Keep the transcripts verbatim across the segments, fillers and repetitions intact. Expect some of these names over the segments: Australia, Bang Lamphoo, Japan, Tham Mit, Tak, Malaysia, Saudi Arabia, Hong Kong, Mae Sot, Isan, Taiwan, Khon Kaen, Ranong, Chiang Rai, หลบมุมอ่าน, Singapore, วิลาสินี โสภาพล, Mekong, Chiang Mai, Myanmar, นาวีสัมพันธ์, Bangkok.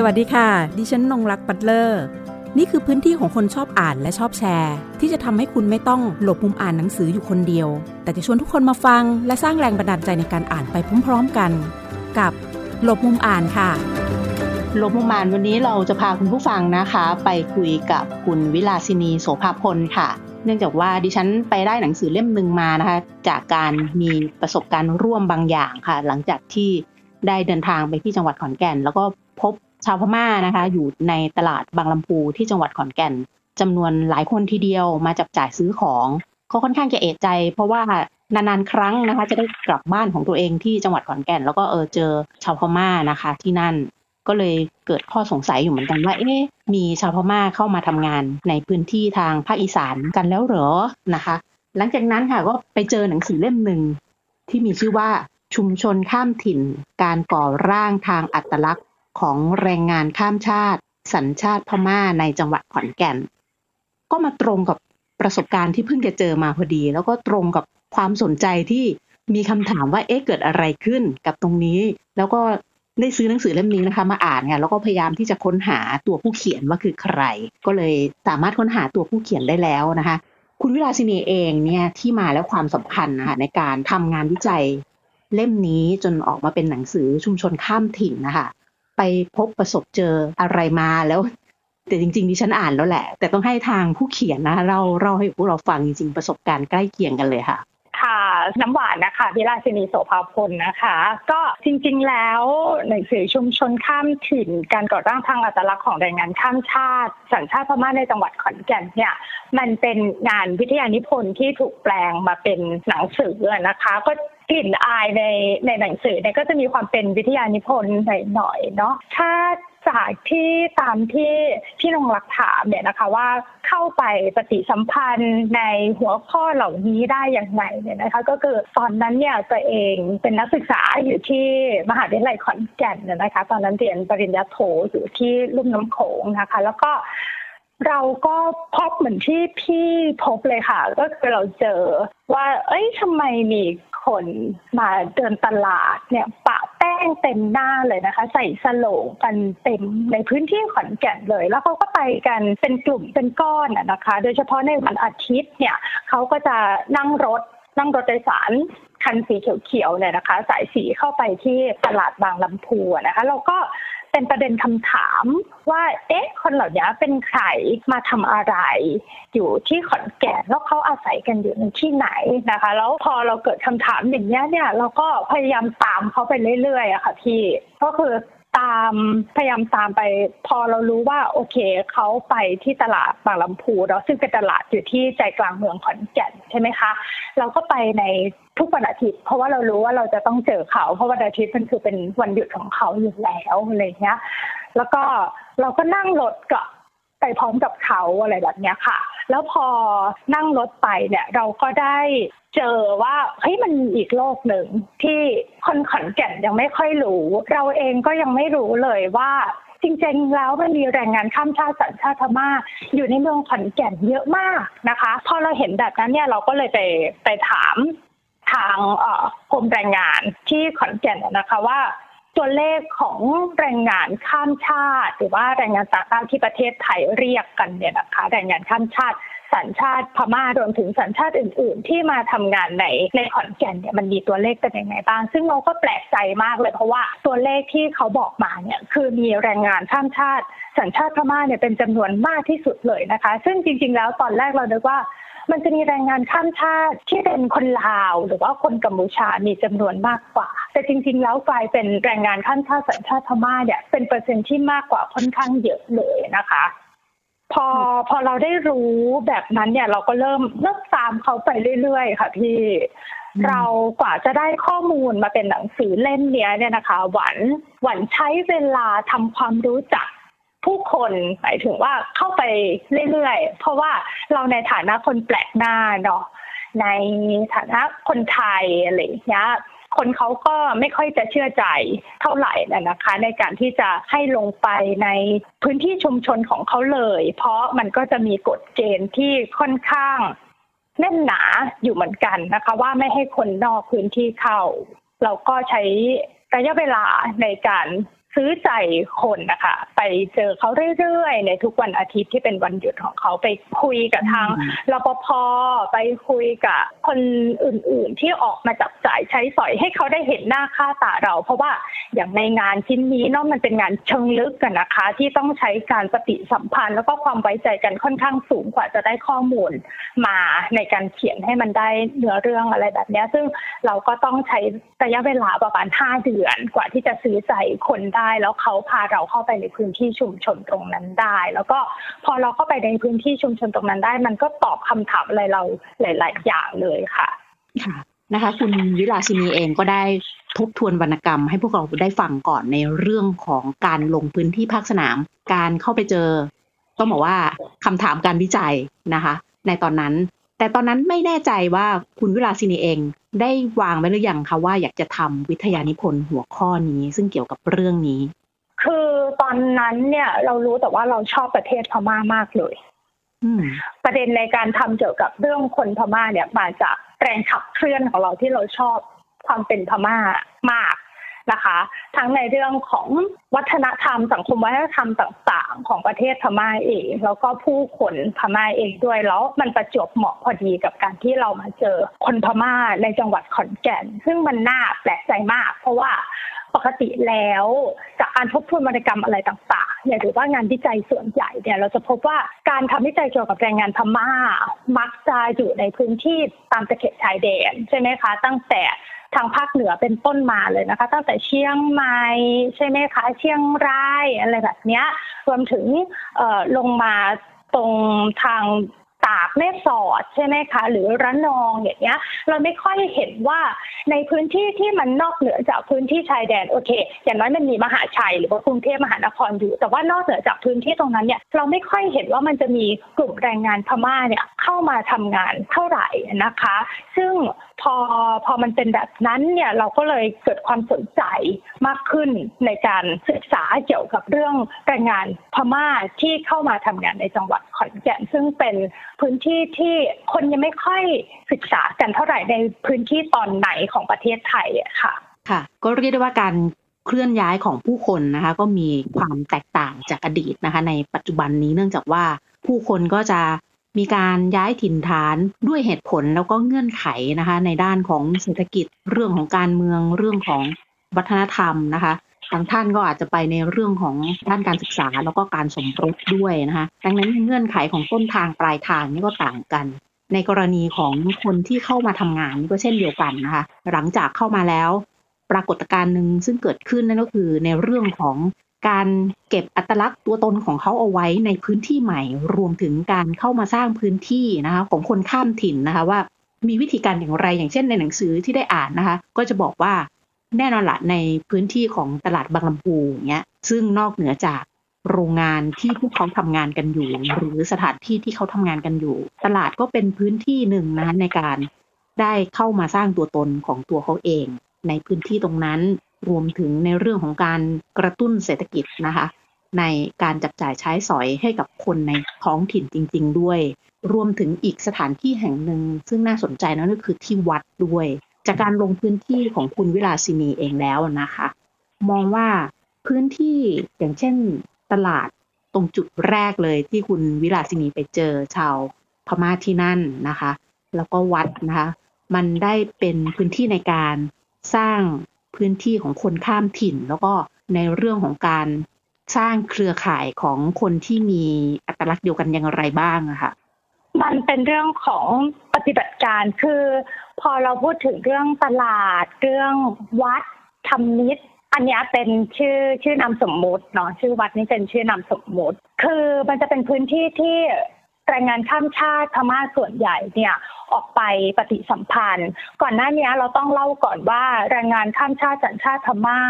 สวัสดีค่ะดิฉันนงรักปัตเลอร์นี่คือพื้นที่ของคนชอบอ่านและชอบแชร์ที่จะทำให้คุณไม่ต้องหลบมุมอ่านหนังสืออยู่คนเดียวแต่จะชวนทุกคนมาฟังและสร้างแรงบันดาลใจในการอ่านไปพร้อมๆกันกับหลบมุมอ่านค่ะหลบมุมอ่านวันนี้เราจะพาคุณผู้ฟังนะคะไปคุยกับคุณวิลาสินีโสภาพลค่ะเนื่องจากว่าดิฉันไปได้หนังสือเล่มนึงมานะคะจากการมีประสบการณ์ร่วมบางอย่างค่ะหลังจากที่ได้เดินทางไปที่จังหวัดขอนแก่นแล้วก็พบชาวพม่านะคะอยู่ในตลาดบางลำพูที่จังหวัดขอนแก่นจำนวนหลายคนทีเดียวมาจับจ่ายซื้อของเขาค่อนข้างจะเอะใจเพราะว่านานๆครั้งนะคะจะได้กลับบ้านของตัวเองที่จังหวัดขอนแก่นแล้วก็เออเจอชาวพม่านะคะที่นั่นก็เลยเกิดข้อสงสัยอยู่เหมือนกันว่าเอ๊ะมีชาวพม่าเข้ามาทำงานในพื้นที่ทางภาคอีสานกันแล้วเหรอนะคะหลังจากนั้นค่ะก็ไปเจอหนังสือเล่มนึงที่มีชื่อว่าชุมชนข้ามถิ่นการก่อร่างทางอัตลักษณ์ของแรงงานข้ามชาติสัญชาติพม่าในจังหวัดขอนแก่นก็มาตรงกับประสบการณ์ที่เพิ่งจะเจอมาพอดีแล้วก็ตรงกับความสนใจที่มีคำถามว่าเอ๊ะเกิดอะไรขึ้นกับตรงนี้แล้วก็ได้ซื้อหนังสือเล่มนี้นะคะมาอ่านค่ะแล้วก็พยายามที่จะค้นหาตัวผู้เขียนว่าคือใครก็เลยสามารถค้นหาตัวผู้เขียนได้แล้วนะคะคุณวิลาสินีเองเนี่ยที่มาและความสำคัญนะคะในการทำงานวิจัยเล่มนี้จนออกมาเป็นหนังสือชุมชนข้ามถิ่นนะคะไปพบประสบเจออะไรมาแล้วแต่จริงๆดิฉันอ่านแล้วแหละแต่ต้องให้ทางผู้เขียนนะเราเล่าให้พวกเราฟังจริงๆประสบการณ์ใกล้เคียงกันเลยค่ะค่ะน้ำหวานนะคะวิลาสินีโสภาพลนะคะก็จริงๆแล้วหนังสือชุมชนข้ามถิ่นการก่อร่างทางอัตลักษณ์ของแรงงานข้ามชาติสัญชาติพม่าในจังหวัดขอนแก่นเนี่ยมันเป็นงานวิทยานิพนธ์ที่ถูกแปลงมาเป็นหนังสือนะคะก็กลิ่นอายในในหนังสือเนี่ยก็จะมีความเป็นวิทยานิพนธ์หน่อยๆเนาะถ้าจากที่ตามที่พี่นงรักถามเนี่ยนะคะว่าเข้าไปปฏิสัมพันธ์ในหัวข้อเหล่านี้ได้อย่างไรเนี่ยนะคะก็คือตอนนั้นเนี่ยตัวเองเป็นนักศึกษาอยู่ที่มหาวิทยาลัยขอนแก่นเนี่ยนะคะตอนนั้นเรียนปริญญาโทอยู่ที่ลุ่มน้ำโขงนะคะแล้วก็เราก็พบเหมือนที่พี่พบเลยค่ะก็คือเราเจอว่าเอ้ยทำไมมีคนมาเดินตลาดเนี่ยปะแป้งเต็มหน้าเลยนะคะใส่สโลงกันเต็มในพื้นที่ขอนแก่นเลยแล้วเขาก็ไปกันเป็นกลุ่มเป็นก้อนนะคะโดยเฉพาะในวันอาทิตย์เนี่ยเขาก็จะนั่งรถนั่งรถโดยสารคันสีเขียวๆเนี่ยนะคะสายสีเข้าไปที่ตลาดบางลำพูนะคะเราก็เป็นประเด็นคำถามว่าเอ๊ะคนเหล่านี้เป็นใครมาทำอะไรอยู่ที่ขอนแก่นแล้วเขาอาศัยกันอยู่ในที่ไหนนะคะแล้วพอเราเกิดคำถามอย่างนี้เนี่ยเราก็พยายามตามเขาไปเรื่อยๆอะค่ะพี่ก็คือตามพยายามตามไปพอเรารู้ว่าโอเคเขาไปที่ตลาดบางลำพูเนาะซึ่งเป็นตลาดอยู่ที่ใจกลางเมืองขอนแก่นใช่ไหมคะเราก็ไปในทุกวันอาทิตย์เพราะว่าเรารู้ว่าเราจะต้องเจอเขาเพราะวันอาทิตย์มันคือเป็นวันหยุดของเขาอยู่แล้วอะไรเงี้ยแล้วก็เราก็นั่งรถกลับไปพร้อมกับเขาอะไรแบบเนี้ยค่ะแล้วพอนั่งรถไปเนี่ยเราก็ได้เจอว่าเฮ้ยมันมีอีกโลกหนึ่งที่คนขอนแก่นยังไม่ค่อยรู้เราเองก็ยังไม่รู้เลยว่าจริงๆแล้วมันมีแรงงานข้ามชาติสัญชาติพม่าอยู่ในเมืองขอนแก่นเยอะมากนะคะพอเราเห็นแบบนั้นเนี่ยเราก็เลยไปไปถามทางเอ่อกรมแรงงานที่ขอนแก่นนะคะว่าตัวเลขของแรงงานข้ามชาติหรือว่าแรงงานต่างด้าวที่ประเทศไทยเรียกกันเนี่ยนะคะแรงงานข้ามชาติสัญชาติพม่ารวมถึงสัญชาติอื่นๆที่มาทำงานในในขอนแก่นเนี่ยมันมีตัวเลขเป็นยังไงบ้างซึ่งเราก็แปลกใจมากเลยเพราะว่าตัวเลขที่เขาบอกมาเนี่ยคือมีแรงงานข้ามชาติสัญชาติพม่าเนี่ยเป็นจำนวนมากที่สุดเลยนะคะซึ่งจริงๆแล้วตอนแรกเราคิดว่ามันจะมีแรงงานข้ามชาติที่เป็นคนลาวหรือว่าคนกัมพูชามีจำนวนมากกว่าแต่จริงๆแล้วกลายเป็นแรงงานข้ามชาติสัญชาติพม่าเนี่ยเป็นเปอร์เซ็นต์ที่มากกว่าค่อนข้างเยอะเลยนะคะพอพอเราได้รู้แบบนั้นเนี่ยเราก็เริ่มเริ่มตามเขาไปเรื่อยๆค่ะพี่เรากว่าจะได้ข้อมูลมาเป็นหนังสือเล่มเนี้ยเนี่ยนะคะหวันหวันใช้เวลาทำความรู้จักผู้คนหมายถึงว่าเข้าไปเรื่อยๆเพราะว่าเราในฐานะคนแปลกหน้าเนาะในฐานะคนไทยอะไรอย่างเงี้ยคนเขาก็ไม่ค่อยจะเชื่อใจเท่าไหร่นะคะในการที่จะให้ลงไปในพื้นที่ชุมชนของเขาเลยเพราะมันก็จะมีกฎเกณฑ์ที่ค่อนข้างแน่นหนาอยู่เหมือนกันนะคะว่าไม่ให้คนนอกพื้นที่เข้าเราก็ใช้ระยะเวลาในการ ซื้อใจคนนะคะไปเจอเขาเรื่อยๆในทุกวันอาทิตย์ที่เป็นวันหยุดของเขาไปคุยกับทางรปภ.ไปคุยกับคนอื่นๆที่ออกมาจับจ่ายใช้สอยให้เขาได้เห็นหน้าค่าตาเราเพราะว่าอย่างในงานชิ้นนี้เนาะมันเป็นงานเชิงลึกกันนะคะที่ต้องใช้การปฏิสัมพันธ์แล้วก็ความไว้ใจกันค่อนข้างสูงกว่าจะได้ข้อมูลมาในการเขียนให้มันได้เนื้อเรื่องอะไรแบบนี้ซึ่งเราก็ต้องใช้ระยะเวลาประมาณห้าเดือนกว่าที่จะซื้อใจคนได้แล้วเขาพาเราเข้าไปในพื้นที่ชุมชนตรงนั้นได้แล้วก็พอเราเข้าไปในพื้นที่ชุมชนตรงนั้นได้มันก็ตอบคำถามอะไรเราหลายๆอย่างเลยค่ะค่ะนะคะคุณวิลาสินีเองก็ได้ทบทวนวรรณกรรมให้พวกเราได้ฟังก่อนในเรื่องของการลงพื้นที่ภาคสนามการเข้าไปเจอต้องบอกว่าคำถามการวิจัยนะคะในตอนนั้นแต่ตอนนั้นไม่แน่ใจว่าคุณวิลาสินีเองได้วางไว้หรือยังคะว่าอยากจะทำวิทยานิพนธ์หัวข้อนี้ซึ่งเกี่ยวกับเรื่องนี้คือตอนนั้นเนี่ยเรารู้แต่ว่าเราชอบประเทศพม่ามากเลยประเด็นในการทำเกี่ยวกับเรื่องคนพม่าเนี่ยมาจากแรงขับเคลื่อนของเราที่เราชอบความเป็นพม่ามากนะคะทั้งในเรื่องของวัฒนธรรมสังคมวัฒนธรรมต่างๆของประเทศพม่าเองแล้วก็ผู้คนพม่าเองด้วยแล้วมันประจวบเหมาะพอดีกับการที่เรามาเจอคนพม่าในจังหวัดขอนแก่นซึ่งมันน่าแปลกใจมากเพราะว่าปกติแล้วจากการทบทวนวรรณกรรมอะไรต่างๆเนี่ยหรือว่างานวิจัยส่วนใหญ่เนี่ยเราจะพบว่าการทำวิจัยเกี่ยวกับแรงงานพม่ามักจะอยู่ในพื้นที่ตามตะเข็บชายแดนใช่ไหมคะตั้งแต่ทางภาคเหนือเป็นต้นมาเลยนะคะตั้งแต่เชียงใหม่ใช่ไหมคะเชียงรายอะไรแบบเนี้ยรวมถึงเอ่อลงมาตรงทางตากแม่สอดใช่ไหมคะหรือระนองอย่างเงี้ยเราไม่ค่อยเห็นว่าในพื้นที่ที่มันนอกเหนือจากพื้นที่ชายแดนโอเคอย่างน้อยมันมีมหาชัยหรือว่ากรุงเทพมหานครอยู่แต่ว่านอกเหนือจากพื้นที่ตรงนั้นเนี่ยเราไม่ค่อยเห็นว่ามันจะมีกลุ่มแรงงานพม่าเนี่ยเข้ามาทำงานเท่าไหร่นะคะซึ่งพอพอมันเป็นแบบนั้นเนี่ยเราก็เลยเกิดความสนใจมากขึ้นในการศึกษาเกี่ยวกับเรื่องแรงงานพม่าที่เข้ามาทำงานในจังหวัดขอนแก่นซึ่งเป็นพื้นที่ที่คนยังไม่ค่อยศึกษากันเท่าไหร่ในพื้นที่ตอนไหนของประเทศไทยอะค่ะค่ะก็เรียกได้ว่าการเคลื่อนย้ายของผู้คนนะคะก็มีความแตกต่างจากอดีตนะคะในปัจจุบันนี้เนื่องจากว่าผู้คนก็จะมีการย้ายถิ่นฐานด้วยเหตุผลแล้วก็เงื่อนไขนะคะในด้านของเศรษฐกิจเรื่องของการเมืองเรื่องของวัฒนธรรมนะคะบางท่านก็อาจจะไปในเรื่องของด้านการศึกษาแล้วก็การสมรสด้วยนะคะดังนั้นเงื่อนไขของต้นทางปลายทางนี่ก็ต่างกันในกรณีของคนที่เข้ามาทำงานนี่ก็เช่นเดียวกันนะคะหลังจากเข้ามาแล้วปรากฏการณ์นึงซึ่งเกิดขึ้นนั่นก็คือในเรื่องของการเก็บอัตลักษณ์ตัวตนของเขาเอาไว้ในพื้นที่ใหม่รวมถึงการเข้ามาสร้างพื้นที่นะคะของคนข้ามถิ่นนะคะว่ามีวิธีการอย่างไรอย่างเช่นในหนังสือที่ได้อ่านนะคะก็จะบอกว่าแน่นอนละในพื้นที่ของตลาดบางลำพูเงี้ยซึ่งนอกเหนือจากโรงงานที่พวกเขาทำงานกันอยู่หรือสถานที่ที่เขาทำงานกันอยู่ตลาดก็เป็นพื้นที่หนึ่งนะในการได้เข้ามาสร้างตัวตนของตัวเขาเองในพื้นที่ตรงนั้นรวมถึงในเรื่องของการกระตุ้นเศรษฐกิจนะคะในการจับจ่ายใช้สอยให้กับคนในท้องถิ่นจริงๆด้วยรวมถึงอีกสถานที่แห่งหนึ่งซึ่งน่าสนใจนั่นก็คือที่วัดด้วยจากการลงพื้นที่ของคุณวิลาสินีเองแล้วนะคะมองว่าพื้นที่อย่างเช่นตลาดตรงจุดแรกเลยที่คุณวิลาสินีไปเจอชาวพม่าที่นั่นนะคะแล้วก็วัดนะคะมันได้เป็นพื้นที่ในการสร้างพื้นที่ของคนข้ามถิ่นแล้วก็ในเรื่องของการสร้างเครือข่ายของคนที่มีอัตลักษณ์เดียวกันอย่างไรบ้างอะค่ะมันเป็นเรื่องของปฏิบัติการคือพอเราพูดถึงเรื่องตลาดเรื่องวัดธรรมนิตอันนี้เป็นชื่อชื่อนามสมมุติเนาะชื่อวัดนี่เป็นชื่อนามสมมุติคือมันจะเป็นพื้นที่ที่แรงงานข้ามชาติพม่าส่วนใหญ่เนี่ยออกไปปฏิสัมพันธ์ก่อนหน้านี้เราต้องเล่าก่อนว่าแรงงานข้ามชาติสัญชาติพม่า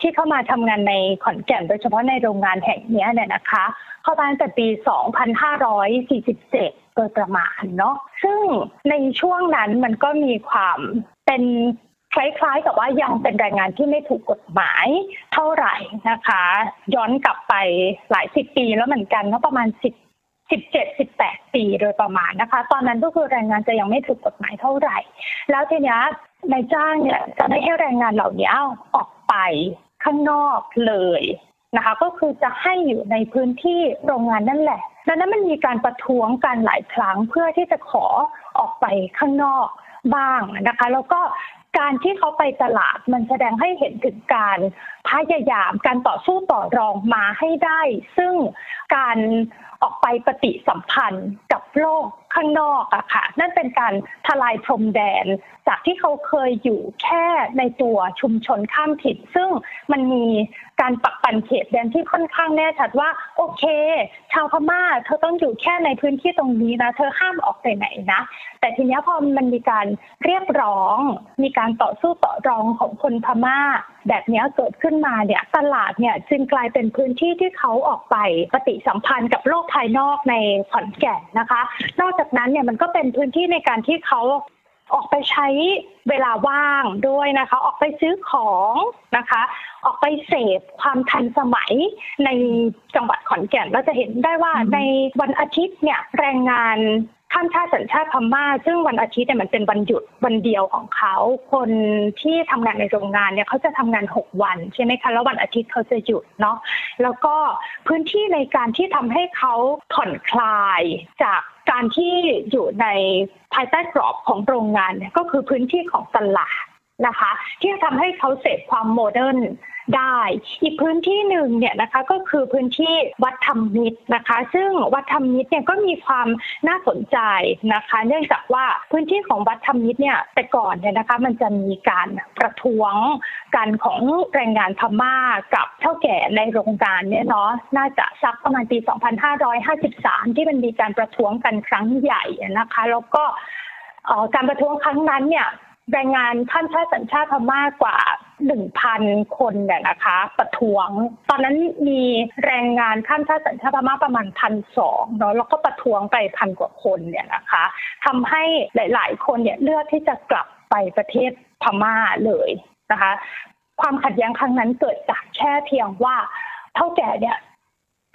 ที่เข้ามาทำงานในขอนแก่นโดยเฉพาะในโรงงานแห่งนี้เนี่ยนะคะเข้ามาตั้งแต่ปีสองพันห้าร้อยสี่สิบเจ็ดโดยประมาณเนาะซึ่งในช่วงนั้นมันก็มีความเป็นคล้ายๆกับว่ายังเป็นแรงงานที่ไม่ถูกกฎหมายเท่าไหร่นะคะย้อนกลับไปหลายสิบปีแล้วเหมือนกันก็ประมาณสิบสิบเจ็ด สิบแปด ปีโดยประมาณนะคะตอนนั้นก็คือแรงงานจะยังไม่ถูกกฎหมายเท่าไหร่แล้วทีนี้นายจ้างเนี่ยจะไม่ให้แรงงานเหล่านี้ออกไป ข้างนอกเลยนะคะก็คือจะให้อยู่ในพื้นที่โรงงานนั่นแหละดังนั้นมันมีการประท้วงกันหลายครั้งเพื่อที่จะขอออกไปข้างนอกบ้างนะคะแล้วก็การที่เขาไปตลาดมันแสดงให้เห็นถึงการพยายามการต่อสู้ต่อรองมาให้ได้ซึ่งการออกไปปฏิสัมพันธ์กับโลกข้างนอกอะค่ะนั่นเป็นการทลายพรมแดนจากที่เขาเคยอยู่แค่ในตัวชุมชนข้ามถิ่นซึ่งมันมีการปักปันเขตแดนที่ค่อนข้างแน่ชัดว่าโอเคชาวพม่าเธอต้องอยู่แค่ในพื้นที่ตรงนี้นะเธอห้ามออกไปไหนนะแต่ทีนี้พอมันมีการเรียกร้องมีการต่อสู้ต่อรองของคนพม่าแบบนี้เกิดขึ้นมาเนี่ยตลาดเนี่ยจึงกลายเป็นพื้นที่ที่เขาออกไปปฏิสัมพันธ์กับโลกภายนอกในขอนแก่นนะคะนอกจากนั้นเนี่ยมันก็เป็นพื้นที่ในการที่เขาออกไปใช้เวลาว่างด้วยนะคะออกไปซื้อของนะคะออกไปเสพความทันสมัยในจังหวัดขอนแก่นเราจะเห็นได้ว่าในวันอาทิตย์เนี่ยแรงงานข้ามชาติสัญชาติพม่าซึ่งวันอาทิตย์เนี่ยมันเป็นวันหยุดวันเดียวของเขาคนที่ทำงานในโรงงานเนี่ยเขาจะทำงานหกวันใช่ไหมคะแล้ววันอาทิตย์เขาจะหยุดเนาะแล้วก็พื้นที่ในการที่ทำให้เขาผ่อนคลายจากการที่อยู่ในภายใต้กรอบของโรงงานเนี่ยก็คือพื้นที่ของตลาดนะคะที่ทำให้เขาเสพความโมเดิร์นได้อีกพื้นที่หนึ่งเนี่ยนะคะก็คือพื้นที่วัดธรรมมิตรนะคะซึ่งวัดธรรมมิตรเนี่ยก็มีความน่าสนใจนะคะเนื่องจากว่าพื้นที่ของวัดธรรมมิตรเนี่ยแต่ก่อนเนี่ยนะคะมันจะมีการประท้วงกันของแรงงานพม่ากับเฒ่าแก่ในโรงงานเนี่ยเนาะน่าจะสักประมาณปีสองพันห้าร้อยห้าสิบสามที่มันมีการประท้วงกันครั้งใหญ่นะคะแล้วก็การประท้วงครั้งนั้นเนี่ยแรงงานข้ามชาติสัญชาติพม่ากว่า หนึ่งพัน คนเนี่ยนะคะประท้วงตอนนั้นมีแรงงานข้ามชาติสัญชาติพม่าประมาณ หนึ่งพันสองร้อย เนาะแล้วก็ประท้วงไป หนึ่งพัน กว่าคนเนี่ยนะคะทำให้หลายๆคนเนี่ยเลือกที่จะกลับไปประเทศพม่าเลยนะคะความขัดแย้งครั้งนั้นเกิดจากแค่เพียงว่าเฒ่าแก่เนี่ย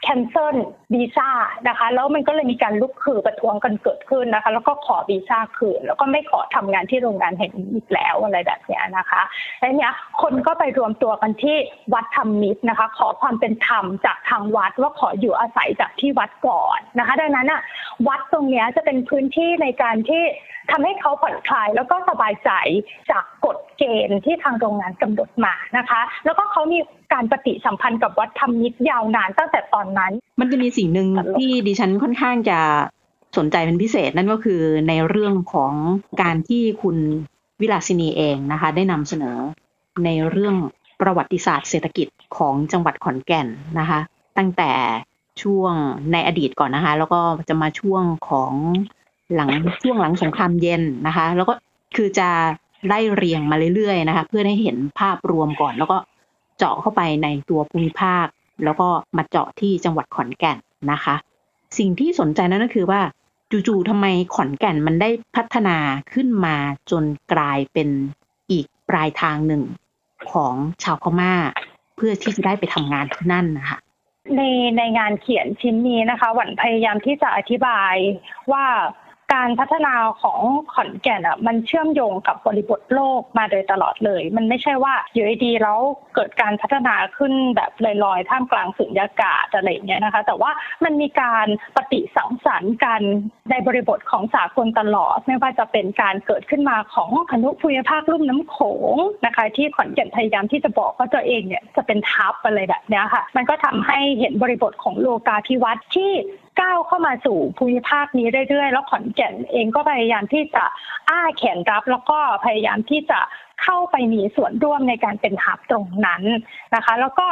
แคนเซิลวีซ่านะคะแล้วมันก็เลยมีการลุกคือประท้วงกันเกิดขึ้นนะคะแล้วก็ขอวีซ่าคืนแล้วก็ไม่ขอทำงานที่โรงงานแห่งนี้อีกแล้วอะไรแบบนี้นะคะแล้วเนี้ยคนก็ไปรวมตัวกันที่วัดธรรมมิตรนะคะขอความเป็นธรรมจากทางวัดว่าขออยู่อาศัยจากที่วัดก่อนนะคะดังนั้นอ่ะวัดตรงเนี้ยจะเป็นพื้นที่ในการที่ทำให้เขาผ่อนคลายแล้วก็สบายใจจากกฎเกณฑ์ที่ทางโรงงานกำหนดมานะคะแล้วก็เขามีการปฏิสัมพันธ์กับวัดธรรมมิตรยาวนานตั้งแต่ตอนนั้นมันจะมีสิ่งหนึ่งที่ดิฉันค่อนข้างจะสนใจเป็นพิเศษนั่นก็คือในเรื่องของการที่คุณวิลาสินีเองนะคะได้นำเสนอในเรื่องประวัติศาสตร์เศรษฐกิจของจังหวัดขอนแก่นนะคะตั้งแต่ช่วงในอดีตก่อนนะคะแล้วก็จะมาช่วงของหลังช่วงหลังสงครามเย็นนะคะแล้วก็คือจะไล่เรียงมาเรื่อยๆนะคะเพื่อให้เห็นภาพรวมก่อนแล้วก็เจาะเข้าไปในตัวภูมิภาคแล้วก็มาเจาะที่จังหวัดขอนแก่นนะคะสิ่งที่สนใจนั่นก็คือว่าจู่ๆทำไมขอนแก่นมันได้พัฒนาขึ้นมาจนกลายเป็นอีกปลายทางหนึ่งของชาวพม่าเพื่อที่จะได้ไปทำงานที่นั่นนะคะในในงานเขียนชิ้นนี้นะคะหวันพยายามที่จะอธิบายว่าการพัฒนาของขอนแก่นอ่ะมันเชื่อมโยงกับบริบทโลกมาโดยตลอดเลยมันไม่ใช่ว่าอยู่ดีๆแล้วเกิดการพัฒนาขึ้นแบบลอยๆท่ามกลางสุญญากาศอะไรอย่างเงี้ยนะคะแต่ว่ามันมีการปฏิสัมพันธ์กันในบริบทของสากลตลอดไม่ว่าจะเป็นการเกิดขึ้นมาของอนุภูมิภาคลุ่มน้ำโขงนะคะที่ขอนแก่นพยายามที่จะบอกว่าตัวเองเนี่ยจะเป็นทับอะไรแบบนี้ค่ะมันก็ทำให้เห็นบริบทของโลกาภิวัตน์ที่ก้าวเข้ามาสู่ภูมิภาคนี้เรื่อยๆแล้วขอนแก่นเองก็พยายามที่จะอ้าแขนรับแล้วก็พยายามที่จะเข้าไปมีส่วนร่วมในการเป็นฮับตรงนั้นนะคะแล้วก็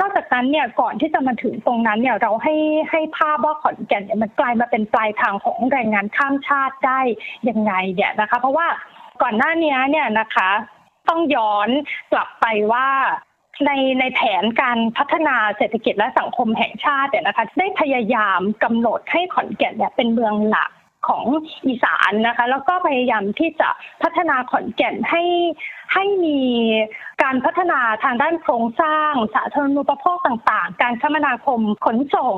นอกจากนั้นเนี่ยก่อนที่จะมาถึงตรงนั้นเนี่ยเราให้ให้ภาพว่าขอนแก่นเนี่ยมันกลายมาเป็นปลายทางของแรงงานข้ามชาติได้ยังไงเนี่ยนะคะเพราะว่าก่อนหน้านี้เนี่ยนะคะต้องย้อนกลับไปว่าในในแผนการพัฒนาเศรษฐกิจและสังคมแห่งชาติเนี่ยนะคะได้พยายามกำหนดให้ขอนแก่นเนี่ยเป็นเมืองหลักของอีสานนะคะแล้วก็พยายามที่จะพัฒนาขอนแก่นให้ให้มีการพัฒนาทางด้านโครงสร้างสาธารณูปโภคต่างๆการคมนาคมขนส่ง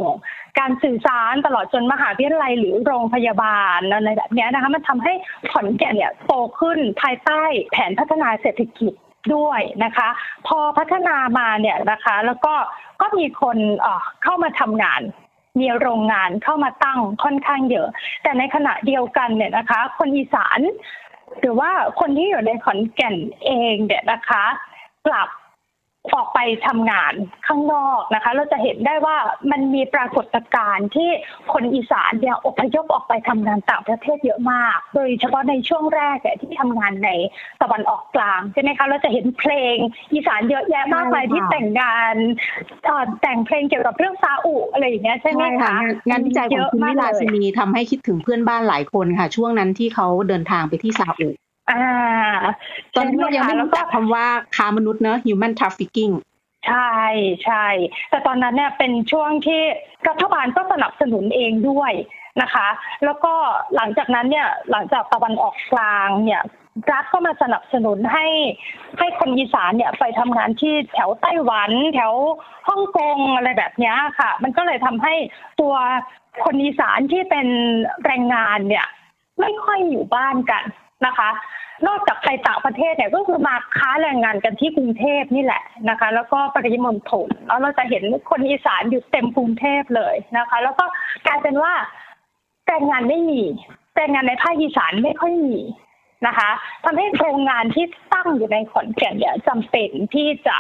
การสื่อสารตลอดจนมหาวิทยาลัยหรือโรงพยาบาลอะไรแบบนี้นะคะมันทำให้ขอนแก่นเนี่ยโตขึ้นภายใต้แผนพัฒนาเศรษฐกิจ ด้วยนะคะพอพัฒนามาเนี่ยนะคะแล้วก็ก็มีคนเอ่อเข้ามาทำงานมีโรงงานเข้ามาตั้งค่อนข้างเยอะแต่ในขณะเดียวกันเนี่ยนะคะคนอีสานหรือว่าคนที่อยู่ในขอนแก่นเองเนี่ยนะคะกลับออกไปทำงานข้างนอกนะคะเราจะเห็นได้ว่ามันมีปรากฏการณ์ที่คนอีสานเนี่ยอพยพออกไปทำงานต่างประเทศเยอะมากโดยเฉพาะในช่วงแรกเนี่ยที่ทำงานในตะวันออกกลางใช่ไหมคะเราจะเห็นเพลงอีสานเยอะแยะมากมายที่แต่งงานแต่งเพลงเกี่ยวกับเรื่องซาอุอะไรอย่างเงี้ยใช่ไหมคะงานวิจัยของคุณวิลาสินีทำให้คิดถึงเพื่อนบ้านหลายคนค่ะช่วงนั้นที่เขาเดินทางไปที่ซาอุอ่าตอนนี้เรายังไม่รู้จักคำว่าค้ามนุษย์เนอะ human trafficking ใช่ใช่แต่ตอนนั้นเนี่ยเป็นช่วงที่รัฐบาลก็สนับสนุนเองด้วยนะคะแล้วก็หลังจากนั้นเนี่ยหลังจากตะวันออกกลางเนี่ยรัฐก็มาสนับสนุนให้ให้คนอีสานเนี่ยไปทำงานที่แถวไต้หวันแถวฮ่องกงอะไรแบบนี้ค่ะมันก็เลยทำให้ตัวคนอีสานที่เป็นแรงงานเนี่ยไม่ค่อยอยู่บ้านกันนะคะนอกจากไปต่างประเทศเนี่ยก็คือมาค้าแรงงานกันที่กรุงเทพนี่แหละนะคะแล้วก็ปริมณฑลแล้วเราจะเห็นคนอีสานอยู่เต็มกรุงเทพเลยนะคะแล้วก็กลายเป็นว่าแรงงานไม่มีแรงงานในภาคอีสานไม่ค่อยมีนะคะทำให้โรงงานที่ตั้งอยู่ในขอนแก่นเนี่ยจำเป็นที่จะ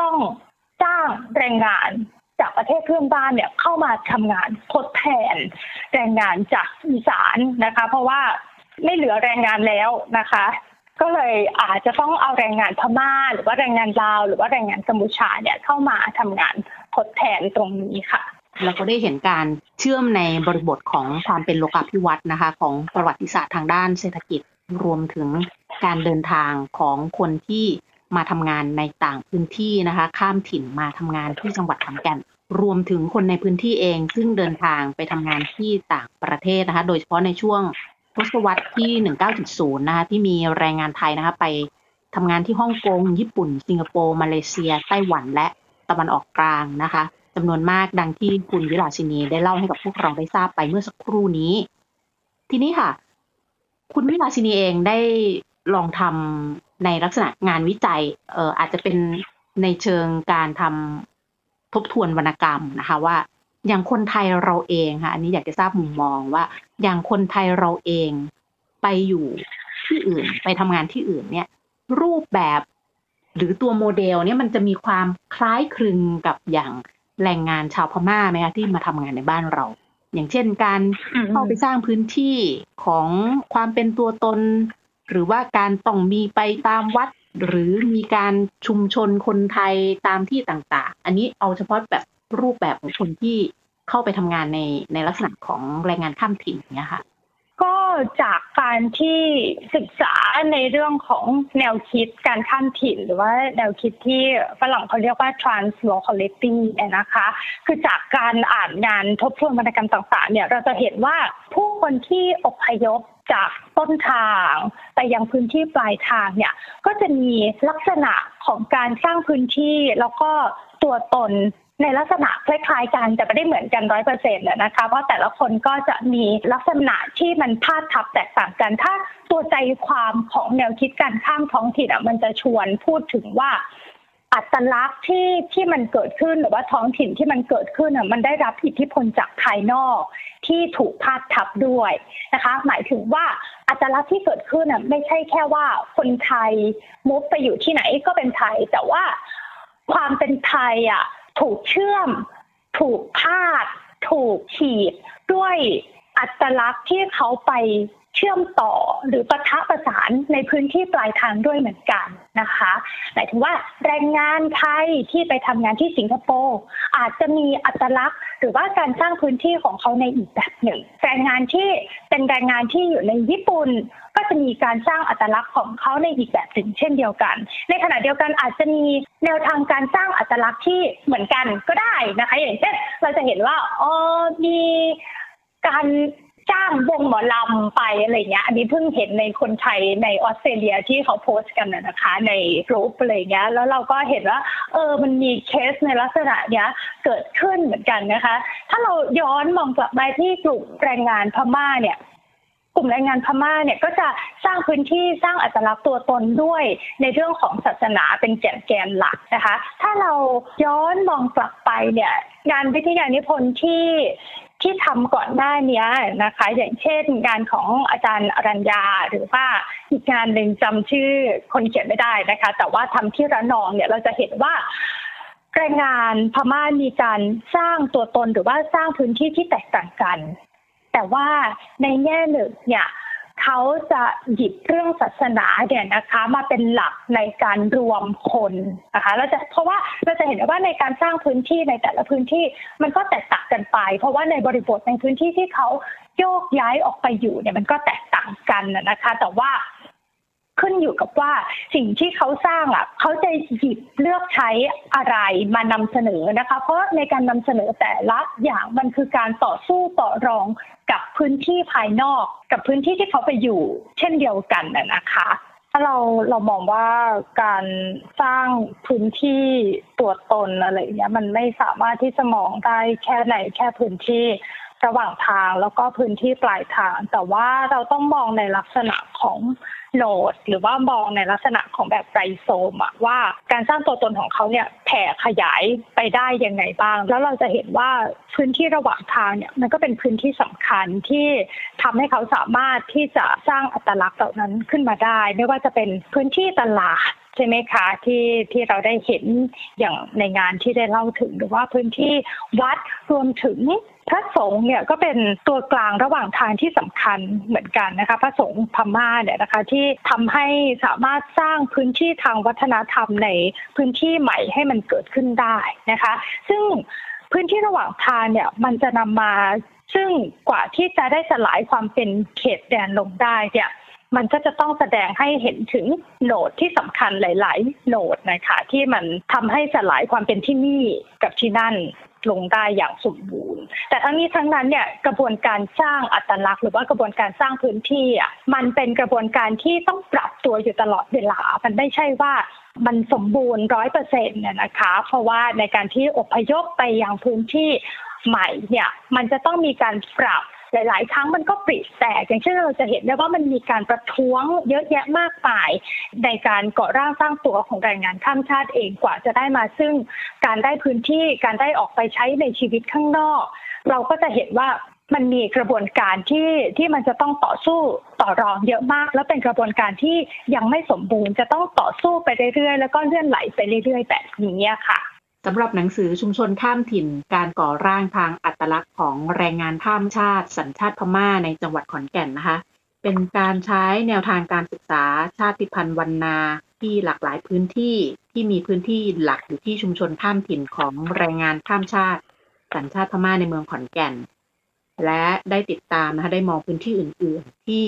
ต้องจ้างแรงงานจากประเทศเพื่อนบ้านเนี่ยเข้ามาทำงานทดแทนแรงงานจากอีสานนะคะเพราะว่าไม่เหลือแรงงานแล้วนะคะก็เลยอาจจะต้องเอาแรงงานพม่าหรือว่าแรงงานลาวหรือว่าแรงงานกัมพูชาเนี่ยเข้ามาทำงานทดแทนตรงนี้ค่ะเราก็ได้เห็นการเชื่อมในบริบทของความเป็นโลกาภิวัตน์นะคะของประวัติศาสตร์ทางด้านเศรษฐกิจรวมถึงการเดินทางของคนที่มาทำงานในต่างพื้นที่นะคะข้ามถิ่นมาทำงานที่จังหวัดขอนแก่นรวมถึงคนในพื้นที่เองซึ่งเดินทางไปทำงานที่ต่างประเทศนะคะโดยเฉพาะในช่วงทศวรรษที่ หนึ่งพันเก้าร้อย นะคะที่มีแรงงานไทยนะคะไปทำงานที่ฮ่องกงญี่ปุ่นสิงคโปร์มาเลเซียไต้หวันและตะวันออกกลางนะคะจำนวนมากดังที่คุณวิลาสินีได้เล่าให้กับพวกเราได้ทราบไปเมื่อสักครู่นี้ทีนี้ค่ะคุณวิลาสินีเองได้ลองทำในลักษณะงานวิจัยเอ่ออาจจะเป็นในเชิงการทำทบทวนวรรณกรรมนะคะว่าอย่างคนไทยเราเองค่ะอันนี้อยากจะทราบมุมมองว่าอย่างคนไทยเราเองไปอยู่ที่อื่นไปทำงานที่อื่นเนี่ยรูปแบบหรือตัวโมเดลเนี่ยมันจะมีความคล้ายคลึงกับอย่างแรงงานชาวพม่าไหมคะที่มาทำงานในบ้านเราอย่างเช่นการเข้าไปสร้างพื้นที่ของความเป็นตัวตนหรือว่าการต้องมีไปตามวัดหรือมีการชุมชนคนไทยตามที่ต่างๆอันนี้เอาเฉพาะแบบรูปแบบของคนที่เข้าไปทำงานในในลักษณะของแรงงานข้ามถิ่นเนี่ยค่ะก็จากการที่ศึกษาในเรื่องของแนวคิดการข้ามถิ่นหรือว่าแนวคิดที่ฝรั่งเขาเรียกว่า translocating นะคะคือจากการอ่านงานทบทวนวรรณกรรมต่างๆเนี่ยเราจะเห็นว่าผู้คนที่อพยพจากต้นทางไปยังพื้นที่ปลายทางเนี่ยก็จะมีลักษณะของการสร้างพื้นที่แล้วก็ตัวตนในลักษณะคล้ายๆกันแต่ไม่ได้เหมือนกัน ร้อยเปอร์เซ็นต์ เลยนะคะเพราะแต่ละคนก็จะมีลักษณะที่มันพาดทับแตกต่างกันถ้าตัวใจความของแนวคิดการข้ามท้องถิ่นอ่ะมันจะชวนพูดถึงว่าอัตลักษณ์ที่ที่มันเกิดขึ้นหรือว่าท้องถิ่นที่มันเกิดขึ้นอ่ะมันได้รับอิทธิพลจากภายนอกที่ถูกพาดทับด้วยนะคะหมายถึงว่าอัตลักษณ์ที่เกิดขึ้นอ่ะไม่ใช่แค่ว่าคนไทยมุฟไปอยู่ที่ไหนก็เป็นไทยแต่ว่าความเป็นไทยอ่ะถูกเชื่อมถูกพาดถูกขีดด้วยอัตลักษณ์ที่เขาไปเชื่อมต่อหรือปะทะประสานในพื้นที่ปลายทางด้วยเหมือนกันนะคะหมายถึงว่าแรงงานไทยที่ไปทำงานที่สิงคโปร์อาจจะมีอัตลักษณ์หรือว่าการสร้างพื้นที่ของเขาในอีกแบบหนึ่งแรงงานที่เป็นแรงงานที่อยู่ในญี่ปุ่นก็จะมีการสร้างอัตลักษณ์ของเขาในอีกแบบหนึ่งเช่นเดียวกันในขณะเดียวกันอาจจะมีแนวทางการสร้างอัตลักษณ์ที่เหมือนกันก็ได้นะคะอย่างเช่นเราจะเห็นว่าอ๋อมีการจ้างวงหมอลำไปอะไรเงี้ยอันนี้เพิ่งเห็นในคนไทยในออสเตรเลียที่เขาโพสต์กันนะคะในกลุ่มอะไรเงี้ยแล้วเราก็เห็นว่าเออมันมีเคสในลักษณะเนี้ยเกิดขึ้นเหมือนกันนะคะถ้าเราย้อนมองกลับไปที่กลุ่มแรงงานพม่าเนี่ย กลุ่มแรงงานพม่าเนี่ยก็จะสร้างพื้นที่สร้างอัตลักษณ์ตัวตนด้วยในเรื่องของศาสนาเป็นแกนแกนหลักนะคะถ้าเราย้อนมองกลับไปเนี่ยงานวิทยานิพนธ์ที่ที่ทำก่อนหน้านี้นะคะอย่างเช่นงานของอาจารย์อรัญญาหรือว่าอีกงานหนึ่งจำชื่อคนเขียนไม่ได้นะคะแต่ว่าทำที่ระนองเนี่ยเราจะเห็นว่าแรงงานพม่ามีการสร้างตัวตนหรือว่าสร้างพื้นที่ที่แตกต่างกันแต่ว่าในแง่หนึ่งเนี่ยเขาจะหยิบเรื่องศาสนาเนี่ยนะคะมาเป็นหลักในการรวมคนนะคะเราจะเพราะว่าเราจะเห็นว่าในการสร้างพื้นที่ในแต่ละพื้นที่มันก็แตกต่างกันไปเพราะว่าในบริบทในพื้นที่ที่เขาโยกย้ายออกไปอยู่เนี่ยมันก็แตกต่างกันนะคะแต่ว่าขึ้นอยู่กับว่าสิ่งที่เขาสร้างอ่ะเขาจะหยิบเลือกใช้อะไรมานำเสนอนะคะเพราะในการนำเสนอแต่ละอย่างมันคือการต่อสู้ต่อรองกับพื้นที่ภายนอกกับพื้นที่ที่เขาไปอยู่เช่นเดียวกันนะคะถ้าเราเรามองว่าการสร้างพื้นที่ตัวตนอะไรอย่างเงี้ยมันไม่สามารถที่จะมองได้แค่ไหนแค่พื้นที่ระหว่างทางแล้วก็พื้นที่ปลายทางแต่ว่าเราต้องมองในลักษณะของโนดหรือว่ามองในลักษณะของแบบไรโซมอะว่าการสร้างตัวตนของเขาเนี่ยแผ่ขยายไปได้ยังไงบ้างแล้วเราจะเห็นว่าพื้นที่ระหว่างทางเนี่ยมันก็เป็นพื้นที่สำคัญที่ทำให้เขาสามารถที่จะสร้างอัตลักษณ์เหล่านั้นขึ้นมาได้ไม่ว่าจะเป็นพื้นที่ตลาดใช่ไหมคะที่ที่เราได้เห็นอย่างในงานที่ได้เล่าถึงหรือว่าพื้นที่วัดรวมถึงพระสงฆ์เนี่ยก็เป็นตัวกลางระหว่างทางที่สำคัญเหมือนกันนะคะพระสงฆ์พม่าเนี่ยนะคะที่ทำให้สามารถสร้างพื้นที่ทางวัฒนธรรมในพื้นที่ใหม่ให้มันเกิดขึ้นได้นะคะซึ่งพื้นที่ระหว่างทางเนี่ยมันจะนำมาซึ่งกว่าที่จะได้สลายความเป็นเขตแดนลงได้เนี่ยมันก็จะต้องแสดงให้เห็นถึงโหนดที่สำคัญหลายๆโหนดนะคะที่มันทำให้สลายความเป็นที่นี่กับที่นั่นลงได้อย่างสมบูรณ์แต่ทั้งนี้ทั้งนั้นเนี่ยกระบวนการสร้างอัตลักษณ์หรือว่ากระบวนการสร้างพื้นที่อ่ะมันเป็นกระบวนการที่ต้องปรับตัวอยู่ตลอดเวลามันไม่ใช่ว่ามันสมบูรณ์ ร้อยเปอร์เซ็นต์ เนี่ยนะคะเพราะว่าในการที่อพยพไปยังพื้นที่ใหม่เนี่ยมันจะต้องมีการปรับหลายๆครั้งมันก็ปริแตกอย่างเช่นเราจะเห็นได้ว่ามันมีการประท้วงเยอะแยะมากมายในการก่อร่างสร้างตัวของแรงงานข้ามชาติเองกว่าจะได้มาซึ่งการได้พื้นที่การได้ออกไปใช้ในชีวิตข้างนอกเราก็จะเห็นว่ามันมีกระบวนการที่ที่มันจะต้องต่อสู้ต่อรองเยอะมากแล้วเป็นกระบวนการที่ยังไม่สมบูรณ์จะต้องต่อสู้ไปเรื่อยๆแล้วก็เลื่อนไหลไปเรื่อยๆแบบนี้ค่ะสำหรับหนังสือชุมชนข้ามถิ่นการก่อร่างทางอัตลักษณ์ของแรงงานข้ามชาติสัญชาติพม่าในจังหวัดขอนแก่นนะคะเป็นการใช้แนวทางการศึกษาชาติพันธุ์วรรณาที่หลากหลายพื้นที่ที่มีพื้นที่หลักอยู่ที่ชุมชนข้ามถิ่นของแรงงานข้ามชาติสัญชาติพม่าในเมืองขอนแก่นและได้ติดตามนะคะได้มองพื้นที่อื่นๆที่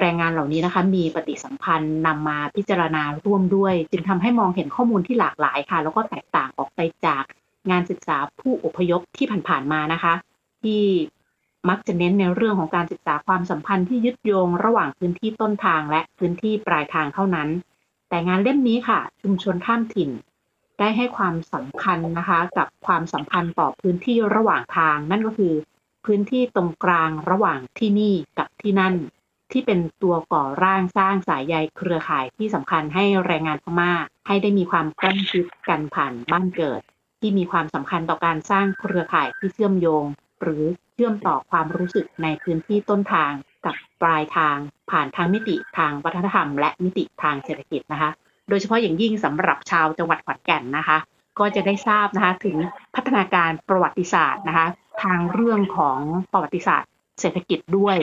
แรงงานเหล่านี้นะคะมีปฏิสัมพันธ์นำมาพิจารณาร่วมด้วยจึงทำให้มองเห็นข้อมูลที่หลากหลายค่ะแล้วก็แตกต่างออกไปจากงานศึกษาผู้อพยพที่ผ่านๆมานะคะที่มักจะเน้นในเรื่องของการศึกษาความสัมพันธ์ที่ยึดโยงระหว่างพื้นที่ต้นทางและพื้นที่ปลายทางเท่านั้นแต่งานเล่มนี้ค่ะชุมชนข้ามถิ่นได้ให้ความสำคัญนะคะกับความสัมพันธ์ต่อพื้นที่ระหว่างทางนั่นก็คือพื้นที่ตรงกลางระหว่างที่นี่กับที่นั่นที่เป็นตัวก่อร่างสร้างสายใยเครือข่ายที่สำคัญให้แรงงานพม่าให้ได้มีความใกล้ชิดกันผ่านบ้านเกิดที่มีความสำคัญต่อการสร้างเครือข่ายที่เชื่อมโยงหรือเชื่อมต่อความรู้สึกในพื้นที่ต้นทางกับปลายทางผ่านทางมิติทางวัฒนธรรมและมิติทางเศรษฐกิจนะคะโดยเฉพาะอย่างยิ่งสำหรับชาวจังหวัดขอนแก่นนะคะก็จะได้ทราบนะคะถึงพัฒนาการประวัติศาสตร์นะคะทางเรื่องของประวัติศาสตร์เศรษฐกิจด้วย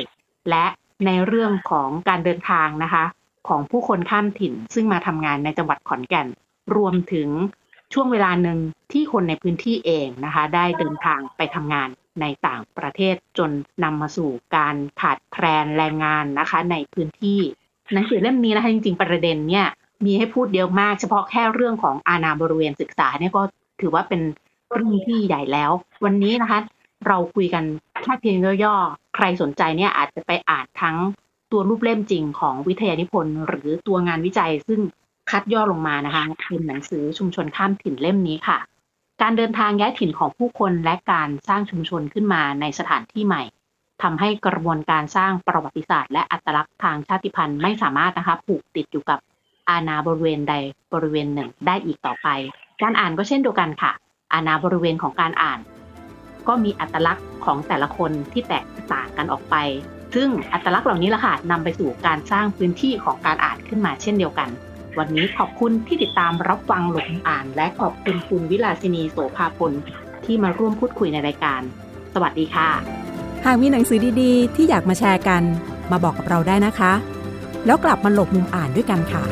และในเรื่องของการเดินทางนะคะของผู้คนข้ามถิ่นซึ่งมาทำงานในจังหวัดขอนแก่นรวมถึงช่วงเวลาหนึ่งที่คนในพื้นที่เองนะคะได้เดินทางไปทำงานในต่างประเทศจนนำมาสู่การขาดแคลนแรงงานนะคะในพื้นที่หนังสือเล่มนี้นะคะจริงๆประเด็นเนี่ยมีให้พูดเยอะมากเฉพาะแค่เรื่องของอาณาบริเวณศึกษาเนี่ยก็ถือว่าเป็นเรื่องที่ใหญ่แล้ววันนี้นะคะเราคุยกันแค่เพียงย่อๆใครสนใจเนี่ยอาจจะไปอ่านทั้งตัวรูปเล่มจริงของวิทยานิพนธ์หรือตัวงานวิจัยซึ่งคัดย่อลงมานะคะเป็นหนังสือชุมชนข้ามถิ่นเล่มนี้ค่ะการเดินทางย้ายถิ่นของผู้คนและการสร้างชุมชนขึ้นมาในสถานที่ใหม่ ทำให้กระบวนการสร้างประวัติศาสตร์และอัตลักษณ์ทางชาติพันธุ์ไม่สามารถนะคะผูกติดอยู่กับอาณาบริเวณใดบริเวณหนึ่งได้อีกต่อไปการอ่านก็เช่นเดียวกันค่ะอาณาบริเวณของการอ่านก็มีอัตลักษณ์ของแต่ละคนที่แตกต่างกันออกไปซึ่งอัตลักษณ์เหล่านี้ล่ะค่ะนำไปสู่การสร้างพื้นที่ของการอ่านขึ้นมาเช่นเดียวกันวันนี้ขอบคุณที่ติดตามรับฟังหลงอ่านและขอบคุณคุณวิลาสินีโสภาพลที่มาร่วมพูดคุยในรายการสวัสดีค่ะหากมีหนังสือดีๆที่อยากมาแชร์กันมาบอกกับเราได้นะคะแล้วกลับมาหลบมุมอ่านด้วยกันค่ะ